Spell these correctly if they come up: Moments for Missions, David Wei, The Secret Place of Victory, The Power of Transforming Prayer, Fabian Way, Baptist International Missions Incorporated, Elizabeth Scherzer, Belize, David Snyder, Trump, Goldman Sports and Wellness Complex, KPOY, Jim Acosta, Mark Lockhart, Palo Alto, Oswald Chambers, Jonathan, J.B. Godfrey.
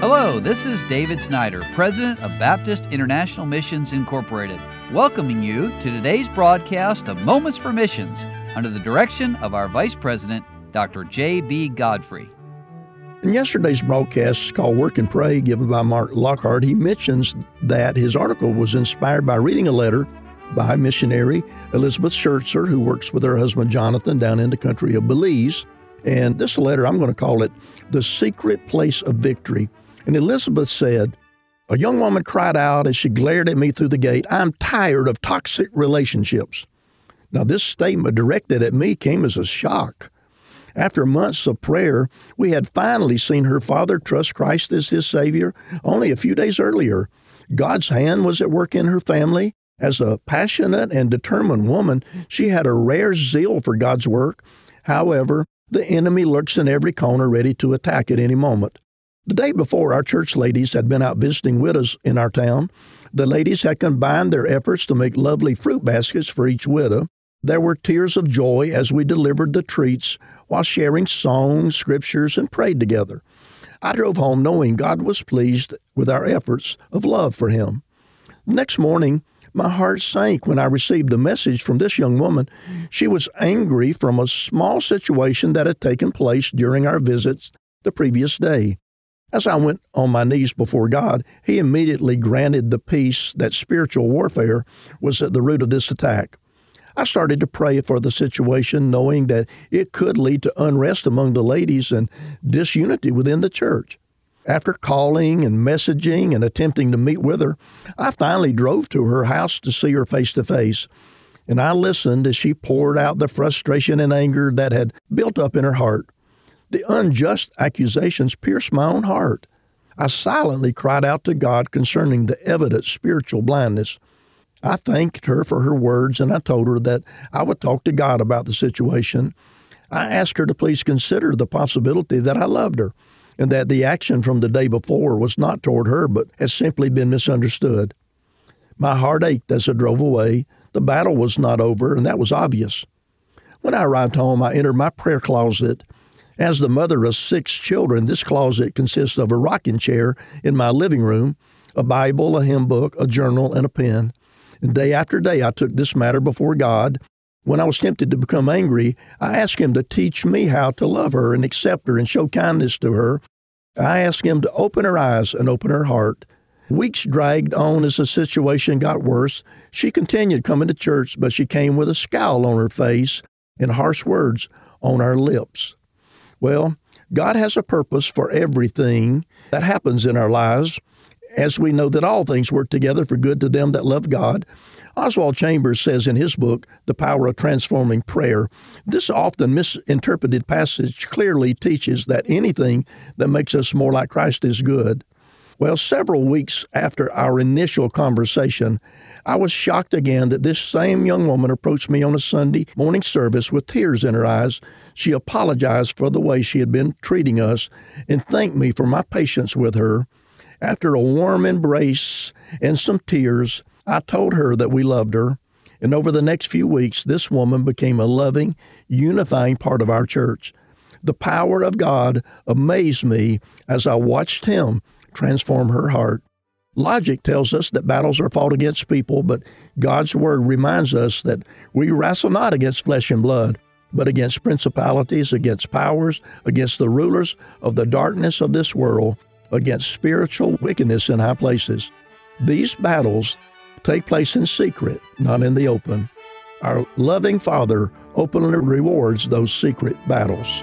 Hello, this is David Snyder, President of Baptist International Missions Incorporated, welcoming you to today's broadcast of Moments for Missions under the direction of our Vice President, Dr. J.B. Godfrey. In yesterday's broadcast called Work and Pray, given by Mark Lockhart, he mentions that his article was inspired by reading a letter by missionary Elizabeth Scherzer, who works with her husband Jonathan down in the country of Belize. And this letter, I'm going to call it The Secret Place of Victory. And Elizabeth said, "A young woman cried out as she glared at me through the gate, 'I'm tired of toxic relationships.'" Now, this statement directed at me came as a shock. After months of prayer, we had finally seen her father trust Christ as his Savior only a few days earlier. God's hand was at work in her family. As a passionate and determined woman, she had a rare zeal for God's work. However, the enemy lurks in every corner, ready to attack at any moment. The day before, our church ladies had been out visiting widows in our town. The ladies had combined their efforts to make lovely fruit baskets for each widow. There were tears of joy as we delivered the treats while sharing songs, scriptures, and prayed together. I drove home knowing God was pleased with our efforts of love for Him. Next morning, my heart sank when I received a message from this young woman. She was angry from a small situation that had taken place during our visits the previous day. As I went on my knees before God, He immediately granted the peace that spiritual warfare was at the root of this attack. I started to pray for the situation, knowing that it could lead to unrest among the ladies and disunity within the church. After calling and messaging and attempting to meet with her, I finally drove to her house to see her face to face, and I listened as she poured out the frustration and anger that had built up in her heart. The unjust accusations pierced my own heart. I silently cried out to God concerning the evident spiritual blindness. I thanked her for her words, and I told her that I would talk to God about the situation. I asked her to please consider the possibility that I loved her and that the action from the day before was not toward her but had simply been misunderstood. My heart ached as I drove away. The battle was not over, and that was obvious. When I arrived home, I entered my prayer closet. As the mother of 6 children, this closet consists of a rocking chair in my living room, a Bible, a hymn book, a journal, and a pen. And day after day, I took this matter before God. When I was tempted to become angry, I asked Him to teach me how to love her and accept her and show kindness to her. I asked Him to open her eyes and open her heart. Weeks dragged on as the situation got worse. She continued coming to church, but she came with a scowl on her face and harsh words on our lips. Well, God has a purpose for everything that happens in our lives, as we know that all things work together for good to them that love God. Oswald Chambers says in his book, The Power of Transforming Prayer, this often misinterpreted passage clearly teaches that anything that makes us more like Christ is good. Well, several weeks after our initial conversation, I was shocked again that this same young woman approached me on a Sunday morning service with tears in her eyes. She apologized for the way she had been treating us and thanked me for my patience with her. After a warm embrace and some tears, I told her that we loved her. And over the next few weeks, this woman became a loving, unifying part of our church. The power of God amazed me as I watched Him transform her heart. Logic tells us that battles are fought against people, but God's Word reminds us that we wrestle not against flesh and blood, but against principalities, against powers, against the rulers of the darkness of this world, against spiritual wickedness in high places. These battles take place in secret, not in the open. Our loving Father openly rewards those secret battles.